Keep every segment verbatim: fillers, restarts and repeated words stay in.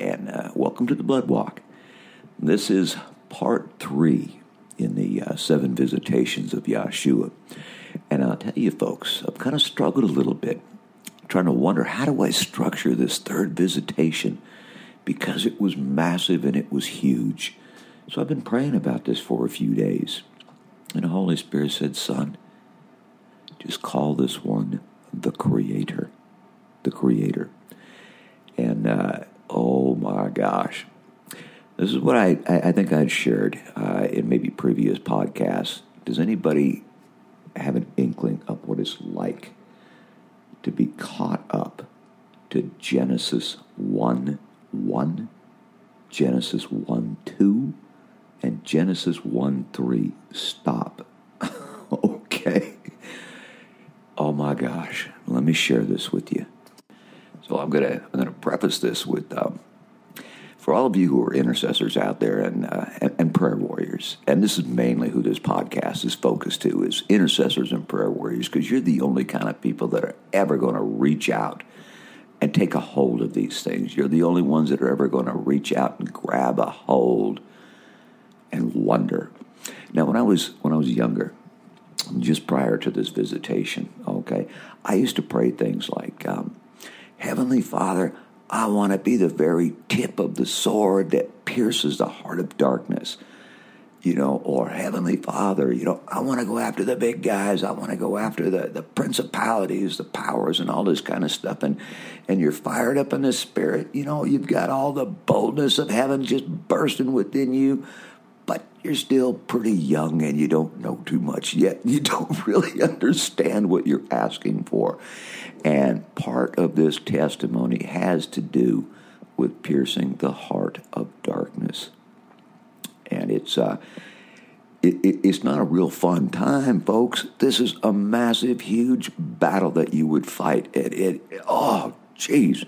and uh, welcome to the Blood Walk. This is part three in the uh, seven visitations of Yahshua. And I'll tell you, folks, I've kind of struggled a little bit, trying to wonder, how do I structure this third visitation? Because it was massive and it was huge. So I've been praying about this for a few days. And the Holy Spirit said, son, just call this one the Creator. The Creator. And, uh, oh my gosh. This is what I, I think I'd shared uh, in maybe previous podcasts. Does anybody have an inkling of what it's like to be caught up to Genesis one one, Genesis one two, and Genesis one three? Stop. Okay. Oh my gosh. Let me share this with you. So I'm gonna I'm gonna preface this with um, for all of you who are intercessors out there and, uh, and and prayer warriors. And this is mainly who this podcast is focused to, is intercessors and prayer warriors, because you're the only kind of people that are ever going to reach out and take a hold of these things. You're the only ones that are ever going to reach out and grab a hold and wonder. Now, when I was when I was younger, just prior to this visitation, okay, I used to pray things like, um, Heavenly Father, I want to be the very tip of the sword that pierces the heart of darkness, you know, or Heavenly Father, you know, I want to go after the big guys. I want to go after the, the principalities, the powers, and all this kind of stuff. And and you're fired up in the spirit. You know, you've got all the boldness of heaven just bursting within you, but you're still pretty young and you don't know too much yet. You don't really understand what you're asking for. And part of this testimony has to do with piercing the heart of darkness. And it's uh, it, it, it's not a real fun time, folks. This is a massive, huge battle that you would fight. It, it oh, geez.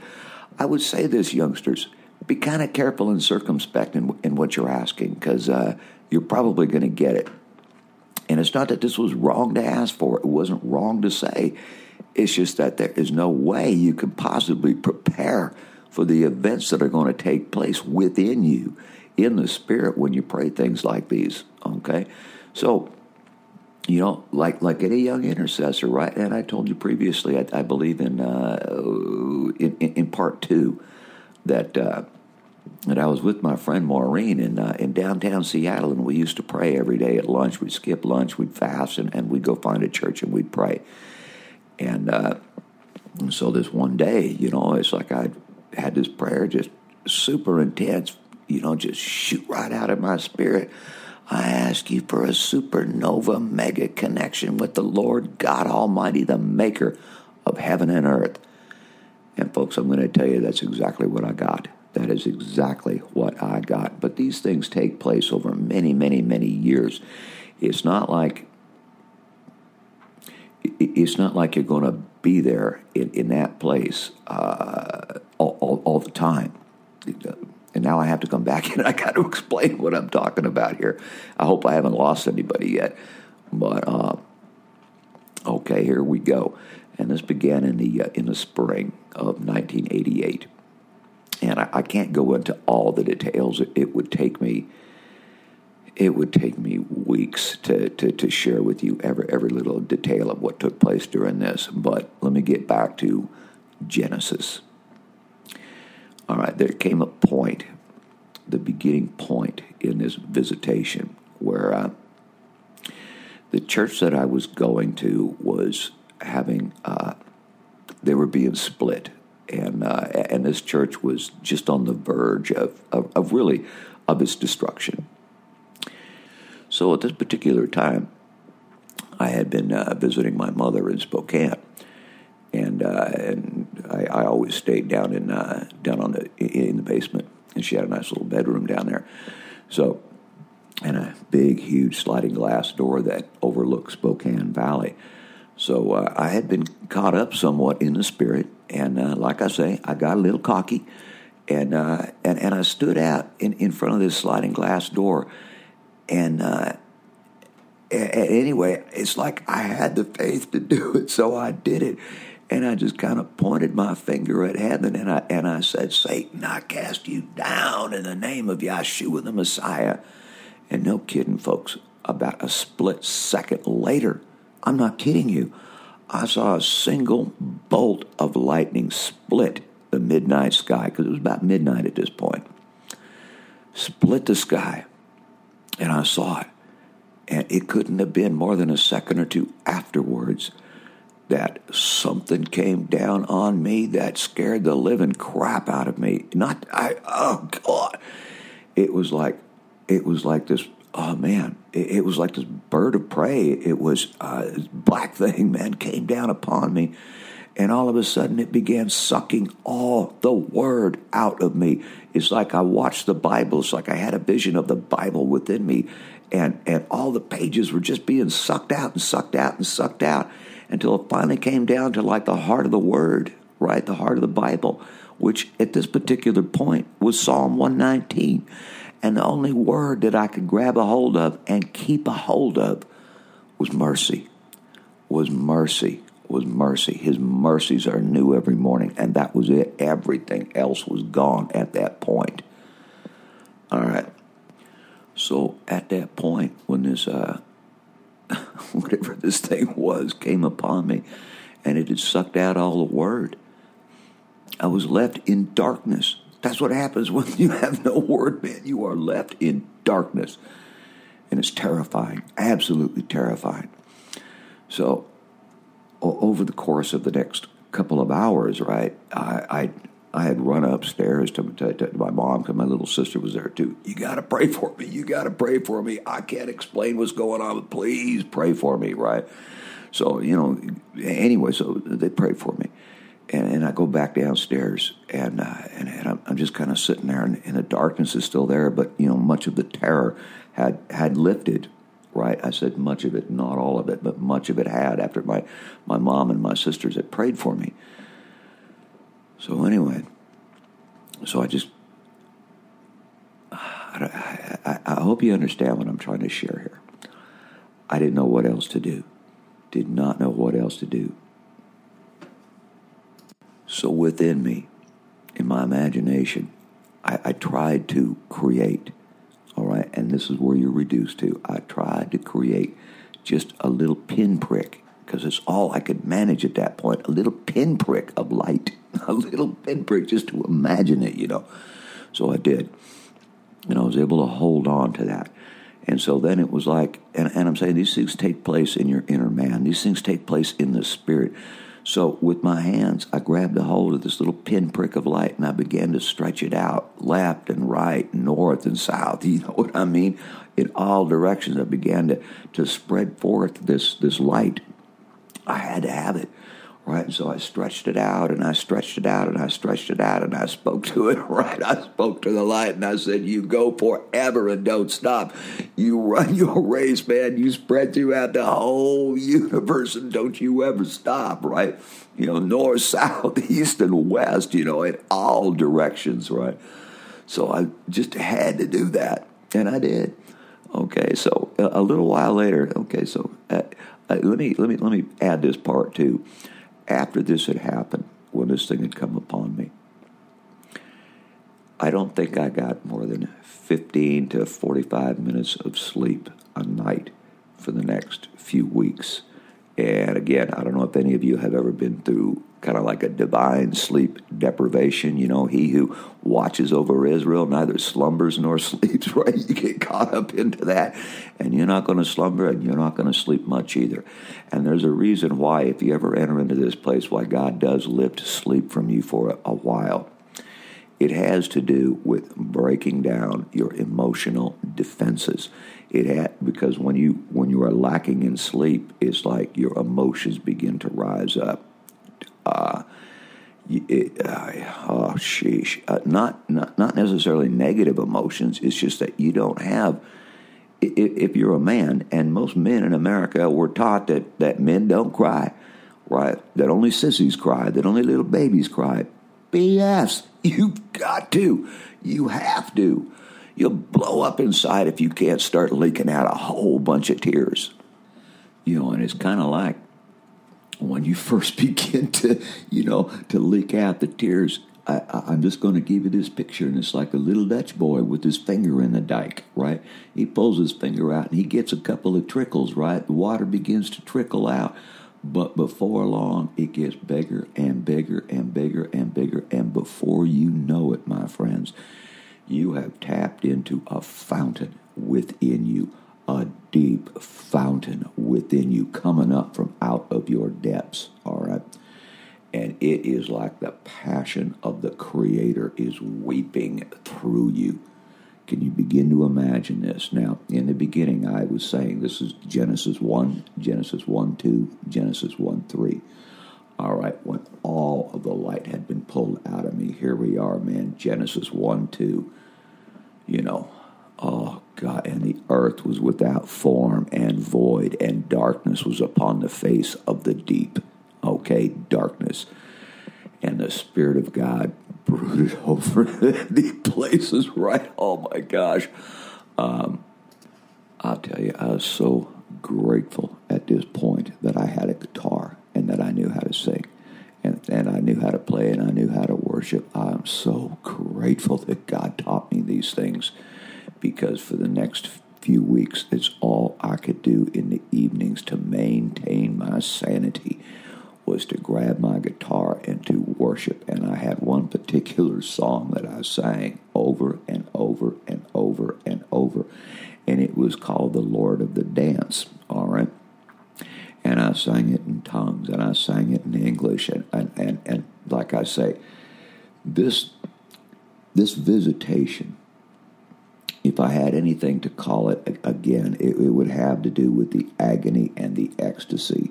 I would say this, youngsters. Be kind of careful and circumspect in, in what you're asking, because uh, you're probably going to get it. And it's not that this was wrong to ask for. It wasn't wrong to say. It's just that there is no way you can possibly prepare for the events that are going to take place within you in the spirit when you pray things like these, okay? So, you know, like like any young intercessor, right? And I told you previously, I, I believe in, uh, in, in in part two, that uh, that I was with my friend Maureen in uh, in downtown Seattle, and we used to pray every day at lunch. We'd skip lunch, we'd fast, and, and we'd go find a church and we'd pray. And uh, so this one day, you know, it's like I had this prayer just super intense, you know, just shoot right out of my spirit. I ask you for a supernova mega connection with the Lord God Almighty, the maker of heaven and earth. And folks, I'm going to tell you that's exactly what I got. That is exactly what I got. But these things take place over many, many, many years. It's not like... It's not like you're going to be there in, in that place uh, all, all, all the time. And now I have to come back and I got to explain what I'm talking about here. I hope I haven't lost anybody yet. But uh, okay, here we go. And this began in the uh, in the spring of nineteen eighty-eight. And I, I can't go into all the details. It, it would take me. It would take me weeks to, to, to share with you every, every little detail of what took place during this. But let me get back to Genesis. All right, there came a point, the beginning point in this visitation, where uh, the church that I was going to was having, uh, they were being split. And uh, and this church was just on the verge of, of, of really, of its destruction. So at this particular time, I had been uh, visiting my mother in Spokane, and uh, and I, I always stayed down in uh, down on the in the basement, and she had a nice little bedroom down there. So, and a big, huge sliding glass door that overlooked Spokane Valley. So uh, I had been caught up somewhat in the spirit, and uh, like I say, I got a little cocky, and uh, and and I stood out in, in front of this sliding glass door. And uh, a- anyway, it's like I had the faith to do it, so I did it. And I just kind of pointed my finger at heaven, and I and I said, Satan, I cast you down in the name of Yahshua the Messiah. And no kidding, folks, about a split second later, I'm not kidding you, I saw a single bolt of lightning split the midnight sky, because it was about midnight at this point. Split the sky, and I saw it. And it couldn't have been more than a second or two afterwards that something came down on me that scared the living crap out of me. Not, I, oh God. It was like, it was like this, oh man, it, it was like this bird of prey. It was uh, this black thing, man, came down upon me. And all of a sudden it began sucking all the word out of me. It's like I watched the Bible. It's like I had a vision of the Bible within me. And, and all the pages were just being sucked out and sucked out and sucked out until it finally came down to like the heart of the word, right? The heart of the Bible, which at this particular point was Psalm one nineteen. And the only word that I could grab a hold of and keep a hold of was mercy, was mercy, was mercy. His mercies are new every morning. And that was it. Everything else was gone at that point. All right. So at that point, when this, uh, whatever this thing was, came upon me, and it had sucked out all the word, I was left in darkness. That's what happens when you have no word, man. You are left in darkness. And it's terrifying, absolutely terrifying. So o- over the course of the next couple of hours, right, I... I I had run upstairs to, to, to my mom because my little sister was there too. You got to pray for me. You got to pray for me. I can't explain what's going on, but please pray for me, right? So, you know, anyway, so they prayed for me. And, and I go back downstairs, and uh, and, and I'm, I'm just kind of sitting there, and, and the darkness is still there, but, you know, much of the terror had, had lifted, right? I said much of it, not all of it, but much of it had after my, my mom and my sisters had prayed for me. So anyway, so I just, I, I, I hope you understand what I'm trying to share here. I didn't know what else to do. Did not know what else to do. So within me, in my imagination, I, I tried to create, all right? And this is where you're reduced to. I tried to create just a little pinprick, because it's all I could manage at that point, a little pinprick of light. A little pinprick just to imagine it, you know. So I did. And I was able to hold on to that. And so then it was like, and, and I'm saying these things take place in your inner man. These things take place in the spirit. So with my hands, I grabbed a hold of this little pinprick of light, and I began to stretch it out left and right, north and south. You know what I mean? In all directions, I began to, to spread forth this, this light. I had to have it. Right, and so I stretched it out, and I stretched it out, and I stretched it out, and I spoke to it, right? I spoke to the light, and I said, you go forever and don't stop. You run your race, man. You spread throughout the whole universe, and don't you ever stop, right? You know, north, south, east, and west, you know, in all directions, right? So I just had to do that, and I did. Okay, so a little while later, okay, so uh, uh, let me let me let me add this part, too. After this had happened, when this thing had come upon me, I don't think I got more than fifteen to forty-five minutes of sleep a night for the next few weeks. And again, I don't know if any of you have ever been through kind of like a divine sleep deprivation. You know, he who watches over Israel neither slumbers nor sleeps, right? You get caught up into that, and you're not going to slumber, and you're not going to sleep much either. And there's a reason why, if you ever enter into this place, why God does lift sleep from you for a while. It has to do with breaking down your emotional defenses. It had, because when you when you are lacking in sleep, it's like your emotions begin to rise up. Uh, it, uh, oh, sheesh. Uh, not, not not necessarily negative emotions. It's just that you don't have. If you're a man, and most men in America were taught that, that men don't cry, right? That only sissies cry. That only little babies cry. B S. You've got to. You have to. You'll blow up inside if you can't start leaking out a whole bunch of tears. You know, and it's kind of like when you first begin to, you know, to lick out the tears, I, I, I'm just going to give you this picture, and it's like a little Dutch boy with his finger in the dike, right? He pulls his finger out, and he gets a couple of trickles, right? The water begins to trickle out, but before long, it gets bigger and bigger and bigger and bigger, and before you know it, my friends, you have tapped into a fountain within you, a deep fountain within you coming up from out of your depths, all right? And it is like the passion of the Creator is weeping through you. Can you begin to imagine this? Now, in the beginning, I was saying this is Genesis one, Genesis one two, Genesis one three. All right, when all of the light had been pulled out of me, here we are, man, Genesis one two, you know, oh, God, and the earth was without form and void, and darkness was upon the face of the deep. Okay, darkness. And the Spirit of God brooded over the places, right? Oh, my gosh. Um, I'll tell you, I was so grateful at this point that I had a guitar and that I knew how to sing. And, and I knew how to play, and I knew how to worship. I'm so grateful that God taught me these things, because for the next few weeks, it's all I could do in the evenings to maintain my sanity was to grab my guitar and to worship. And I had one particular song that I sang over and over and over and over, and it was called The Lord of the Dance, all right? And I sang it in tongues, and I sang it in English, and and, and, and like I say, this this visitation, if I had anything to call it again, it, it would have to do with the agony and the ecstasy.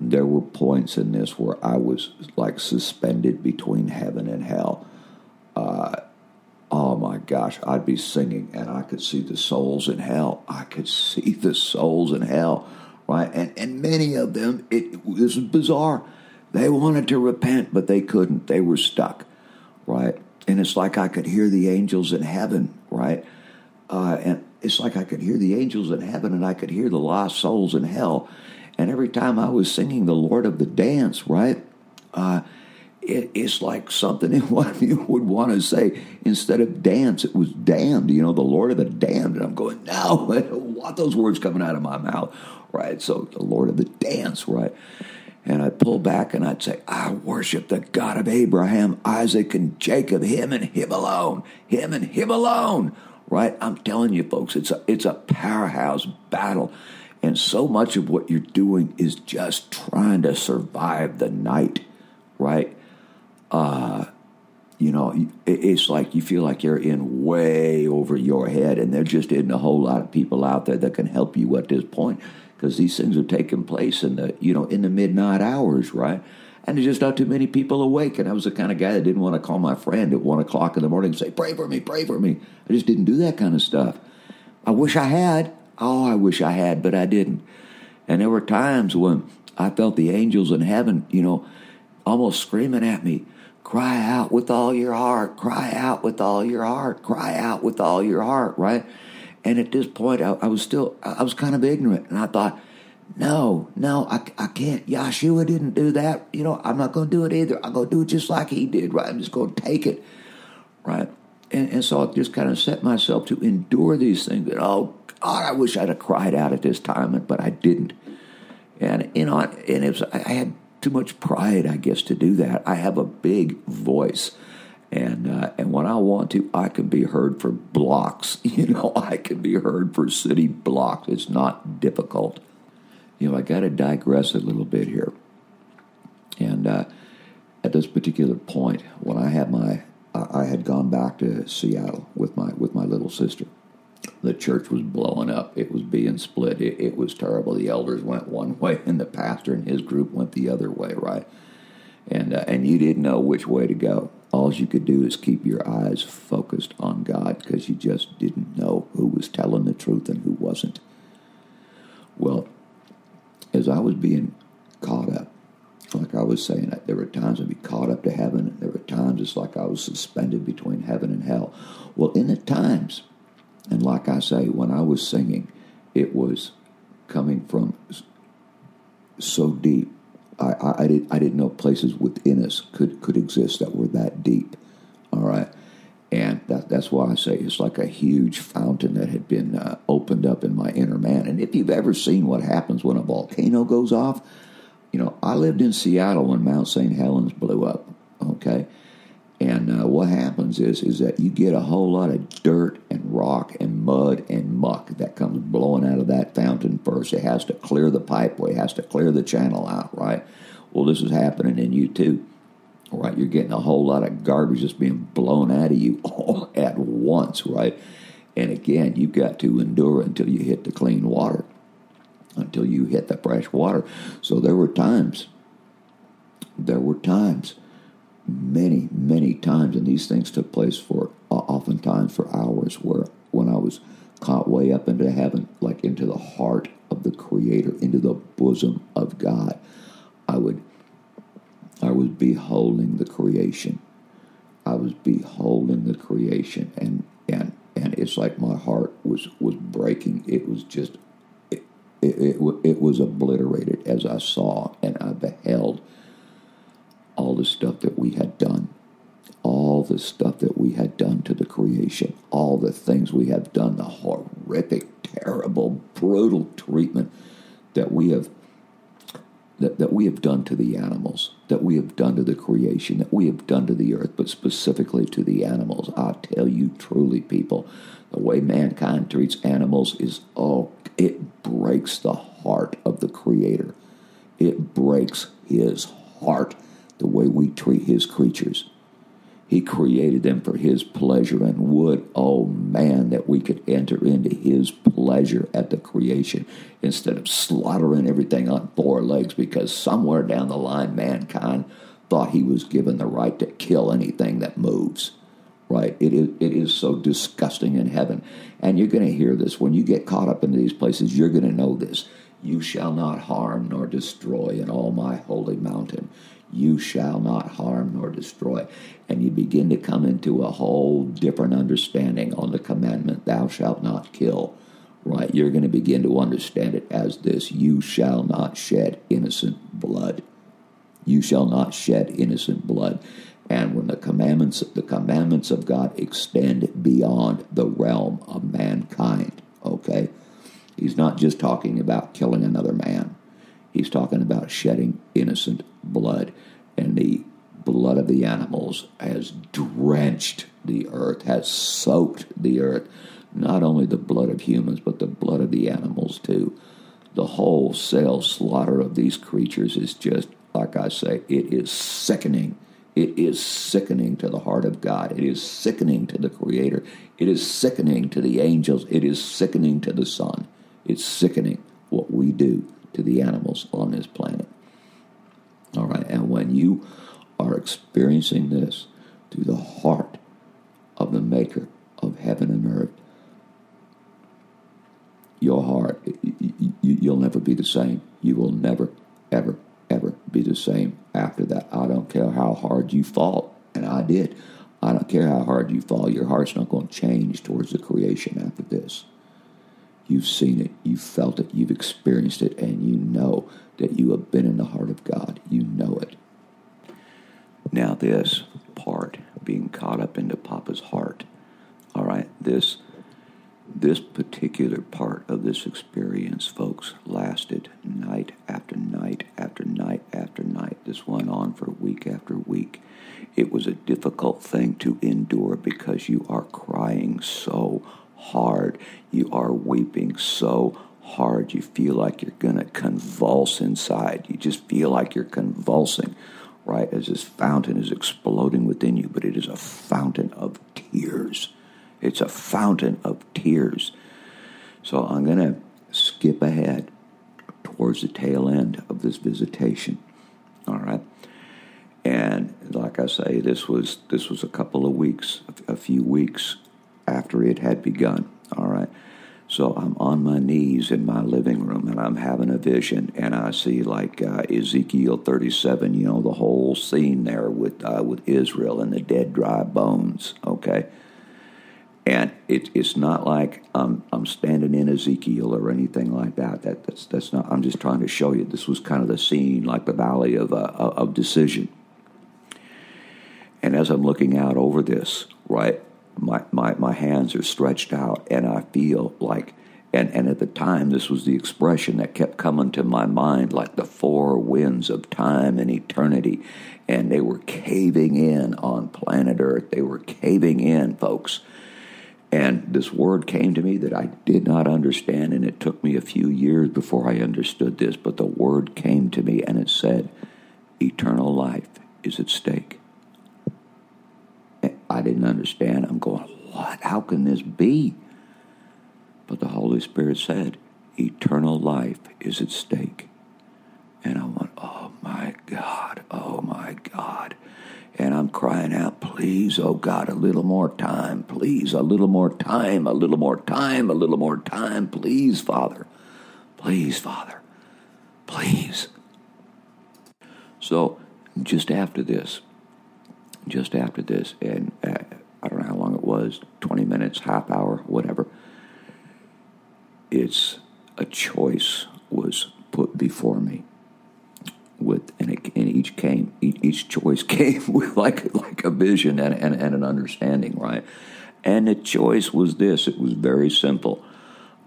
There were points in this where I was like suspended between heaven and hell. Uh, oh my gosh, I'd be singing and I could see the souls in hell. I could see the souls in hell, right? And and many of them, it this is bizarre. They wanted to repent, but they couldn't. They were stuck, right? And it's like I could hear the angels in heaven, right? Uh, and it's like I could hear the angels in heaven and I could hear the lost souls in hell. And every time I was singing The Lord of the Dance, right, uh, it, it's like something in one of you would want to say. Instead of dance, it was damned, you know, the Lord of the damned. And I'm going, no, I don't want those words coming out of my mouth, right? So the Lord of the Dance, right? And I'd pull back and I'd say, I worship the God of Abraham, Isaac, and Jacob, him and him alone, him and him alone, right? I'm telling you, folks, it's a, it's a powerhouse battle. And so much of what you're doing is just trying to survive the night, right? Uh, you know, it's like you feel like you're in way over your head, and there just isn't a whole lot of people out there that can help you at this point, because these things are taking place in the, you know, in the midnight hours, right? And there's just not too many people awake. And I was the kind of guy that didn't want to call my friend at one o'clock in the morning and say, pray for me, pray for me. I just didn't do that kind of stuff. I wish I had. Oh, I wish I had, but I didn't. And there were times when I felt the angels in heaven, you know, almost screaming at me, cry out with all your heart, cry out with all your heart, cry out with all your heart, right? And at this point, I, I was still, I was kind of ignorant. And I thought, no, no, I, I can't. Yahshua didn't do that. You know, I'm not going to do it either. I'm going to do it just like he did, right? I'm just going to take it, right? And, and so I just kind of set myself to endure these things. And oh, God, I wish I'd have cried out at this time, but I didn't. And, you know, and it was, I had too much pride, I guess, to do that. I have a big voice. And uh, and when I want to, I can be heard for blocks. You know, I can be heard for city blocks. It's not difficult. You know, I got to digress a little bit here. And uh, at this particular point, when I had my, I had gone back to Seattle with my with my little sister. The church was blowing up. It was being split. It, it was terrible. The elders went one way, and the pastor and his group went the other way, right? And uh, and you didn't know which way to go. All you could do is keep your eyes focused on God, because you just didn't know who was telling the truth and who wasn't. Well, as I was being caught up, like I was saying, there were times I'd be caught up to heaven, and there were times it's like I was suspended between heaven and hell. Well, in the times... And like I say, when I was singing, it was coming from so deep I, I, I, didn't, I didn't know places within us could, could exist that were that deep, all right? And that, that's why I say it's like a huge fountain that had been uh, opened up in my inner man. And if you've ever seen what happens when a volcano goes off, you know, I lived in Seattle when Mount Saint Helens blew up, okay? And uh, what happens is is that you get a whole lot of dirt and rock and mud and muck that comes blowing out of that fountain first. It has to clear the pipeway. It has to clear the channel out, right? Well, this is happening in you too, right? You're getting a whole lot of garbage just being blown out of you all at once, right? And again, you've got to endure until you hit the clean water, until you hit the fresh water. So there were times, there were times many, many times, and these things took place for uh, oftentimes for hours, where when I was caught way up into heaven, like into the heart of the Creator, into the bosom of God, I would, I was beholding the creation. I was beholding the creation, and and, and it's like my heart was, was breaking. It was just, it, it, it, it was obliterated as I saw and I beheld all the stuff that we had done, all the stuff that we had done to the creation, all the things we have done, the horrific, terrible, brutal treatment that we have that, that we have done to the animals, that we have done to the creation, that we have done to the earth, but specifically to the animals. I tell you truly, people, the way mankind treats animals is, oh, it breaks the heart of the Creator. It breaks his heart, the way we treat his creatures. He created them for his pleasure, and would, oh man, that we could enter into his pleasure at the creation instead of slaughtering everything on four legs, because somewhere down the line, mankind thought he was given the right to kill anything that moves, right? It is, it is so disgusting in heaven. And you're going to hear this. When you get caught up into these places, you're going to know this. You shall not harm nor destroy in all my holy mountain. You shall not harm nor destroy. And you begin to come into a whole different understanding on the commandment, thou shalt not kill, right? You're going to begin to understand it as this: you shall not shed innocent blood. You shall not shed innocent blood. And when the commandments, the commandments of God extend beyond the realm of mankind, okay? He's not just talking about killing another man. He's talking about shedding innocent blood, and the blood of the animals has drenched the earth, has soaked the earth, not only the blood of humans, but the blood of the animals too. The wholesale slaughter of these creatures is just, like I say, it is sickening. It is sickening to the heart of God. It is sickening to the Creator. It is sickening to the angels. It is sickening to the Son. It's sickening what we do to the animals on this planet. All right, and when you are experiencing this through the heart of the Maker of heaven and earth, your heart, you'll never be the same. You will never, ever, ever be the same after that. I don't care how hard you fall, and I did. I don't care how hard you fall. Your heart's not going to change towards the creation after this. You've seen it, you've felt it, you've experienced it, and you know that you have been in the heart of God. You know it. Now this part, being caught up into Papa's heart, all right, this, this particular part of this experience, folks, lasted night after night after night after night. This went on for week after week. It was a difficult thing to endure because you are crying so hard. You are weeping so hard. You feel like you're going to convulse inside. You just feel like you're convulsing, right? As this fountain is exploding within you, but it is a fountain of tears. It's a fountain of tears. So I'm going to skip ahead towards the tail end of this visitation, all right? And like I say, this was this was a couple of weeks, a few weeks after it had begun, all right? So I'm on my knees in my living room, and I'm having a vision, and I see like uh, Ezekiel thirty-seven, you know, the whole scene there with uh, with Israel and the dead, dry bones, okay? And it, it's not like um, I'm standing in Ezekiel or anything like that. That that's that's not. I'm just trying to show you this was kind of the scene, like the valley of uh, of decision. And as I'm looking out over this, right, my, my, my hands are stretched out, and I feel like, and, and at the time, this was the expression that kept coming to my mind, like the four winds of time and eternity, and they were caving in on planet Earth. They were caving in, folks. And this word came to me that I did not understand, and it took me a few years before I understood this, but the word came to me, and it said, eternal life is at stake. I didn't understand. I'm going, what? How can this be? But the Holy Spirit said, eternal life is at stake. And I went, oh my God, oh my God. And I'm crying out, please, oh God, a little more time, please, a little more time, a little more time, a little more time, please, Father, please, Father, please. So just after this, just after this, and uh, I don't know how long it was, twenty minutes, half hour, whatever, it's a choice was put before me. With and, it, and each came, each choice came with like like a vision and, and, and an understanding, right? And the choice was this. It was very simple.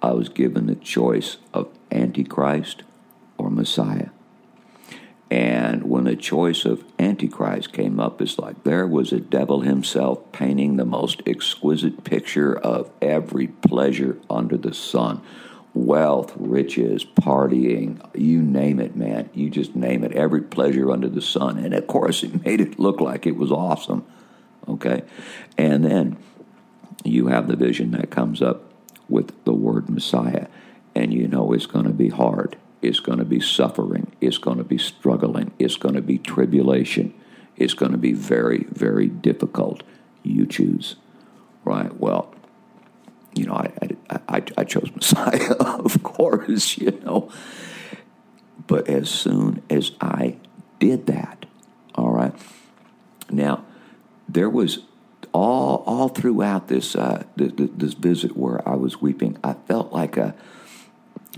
I was given the choice of Antichrist or Messiah. And when the choice of Antichrist came up, it's like there was a devil himself painting the most exquisite picture of every pleasure under the sun. Wealth, riches, partying, you name it, man. You just name it. Every pleasure under the sun. And, of course, it made it look like it was awesome, okay? And then you have the vision that comes up with the word Messiah, and you know it's going to be hard. It's going to be suffering. It's going to be struggling. It's going to be tribulation. It's going to be very, very difficult. You choose, right? Well, you know, I I, I, I chose Messiah, of course, you know. But as soon as I did that, all right, now there was all all throughout this uh, this, this visit where I was weeping, I felt like a.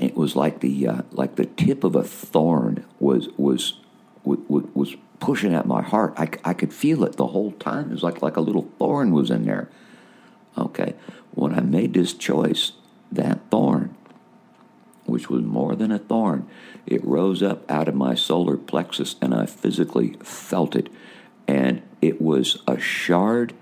It was like the uh, like the tip of a thorn was was was, was pushing at my heart. I, I could feel it the whole time. It was like, like a little thorn was in there. Okay, when I made this choice, that thorn, which was more than a thorn, it rose up out of my solar plexus, and I physically felt it. And it was a shard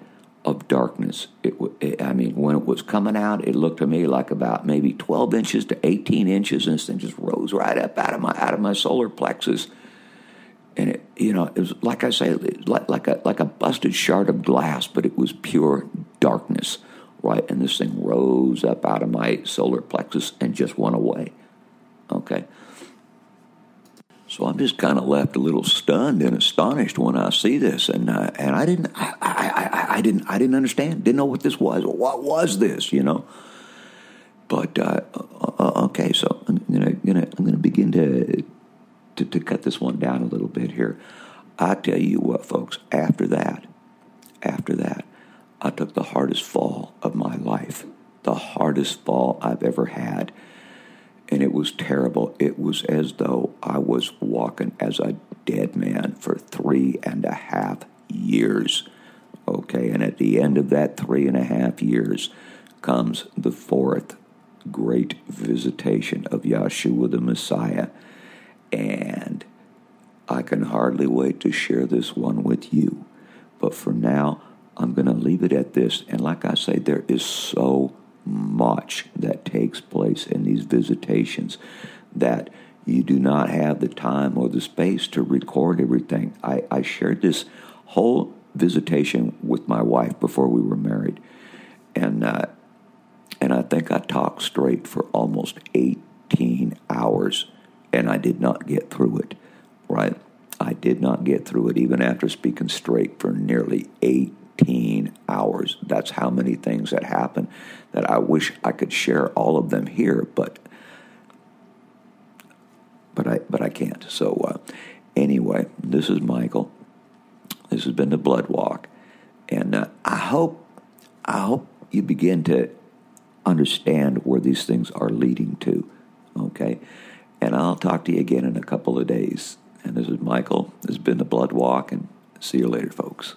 of darkness. It, it, I mean, when it was coming out, it looked to me like about maybe twelve inches to eighteen inches, and this thing just rose right up out of my out of my solar plexus. And it, you know, it was like I say, like like a like a busted shard of glass, but it was pure darkness, right? And this thing rose up out of my solar plexus and just went away. Okay. So I'm just kind of left a little stunned and astonished when I see this, and uh, and I didn't, I, I, I, I didn't, I didn't understand, didn't know what this was. What was this, you know? But uh, okay, so I'm gonna, gonna, I'm gonna begin to, to to cut this one down a little bit here. I tell you what, folks. After that, after that, I took the hardest fall of my life, the hardest fall I've ever had. And it was terrible. It was as though I was walking as a dead man for three and a half years. Okay, and at the end of that three and a half years comes the fourth great visitation of Yahshua the Messiah. And I can hardly wait to share this one with you. But for now, I'm going to leave it at this. And like I say, there is so much that takes place in these visitations that you do not have the time or the space to record everything. I, I shared this whole visitation with my wife before we were married, and uh, and I think I talked straight for almost eighteen hours, and I did not get through it, right? I did not get through it even after speaking straight for nearly eight hours. That's how many things that happen that I wish I could share all of them here, but but I but I can't. So uh, anyway, this is Michael. This has been the Blood Walk, and uh, I hope I hope you begin to understand where these things are leading to, okay? And I'll talk to you again in a couple of days. And this is Michael. This has been the Blood Walk, and see you later, folks.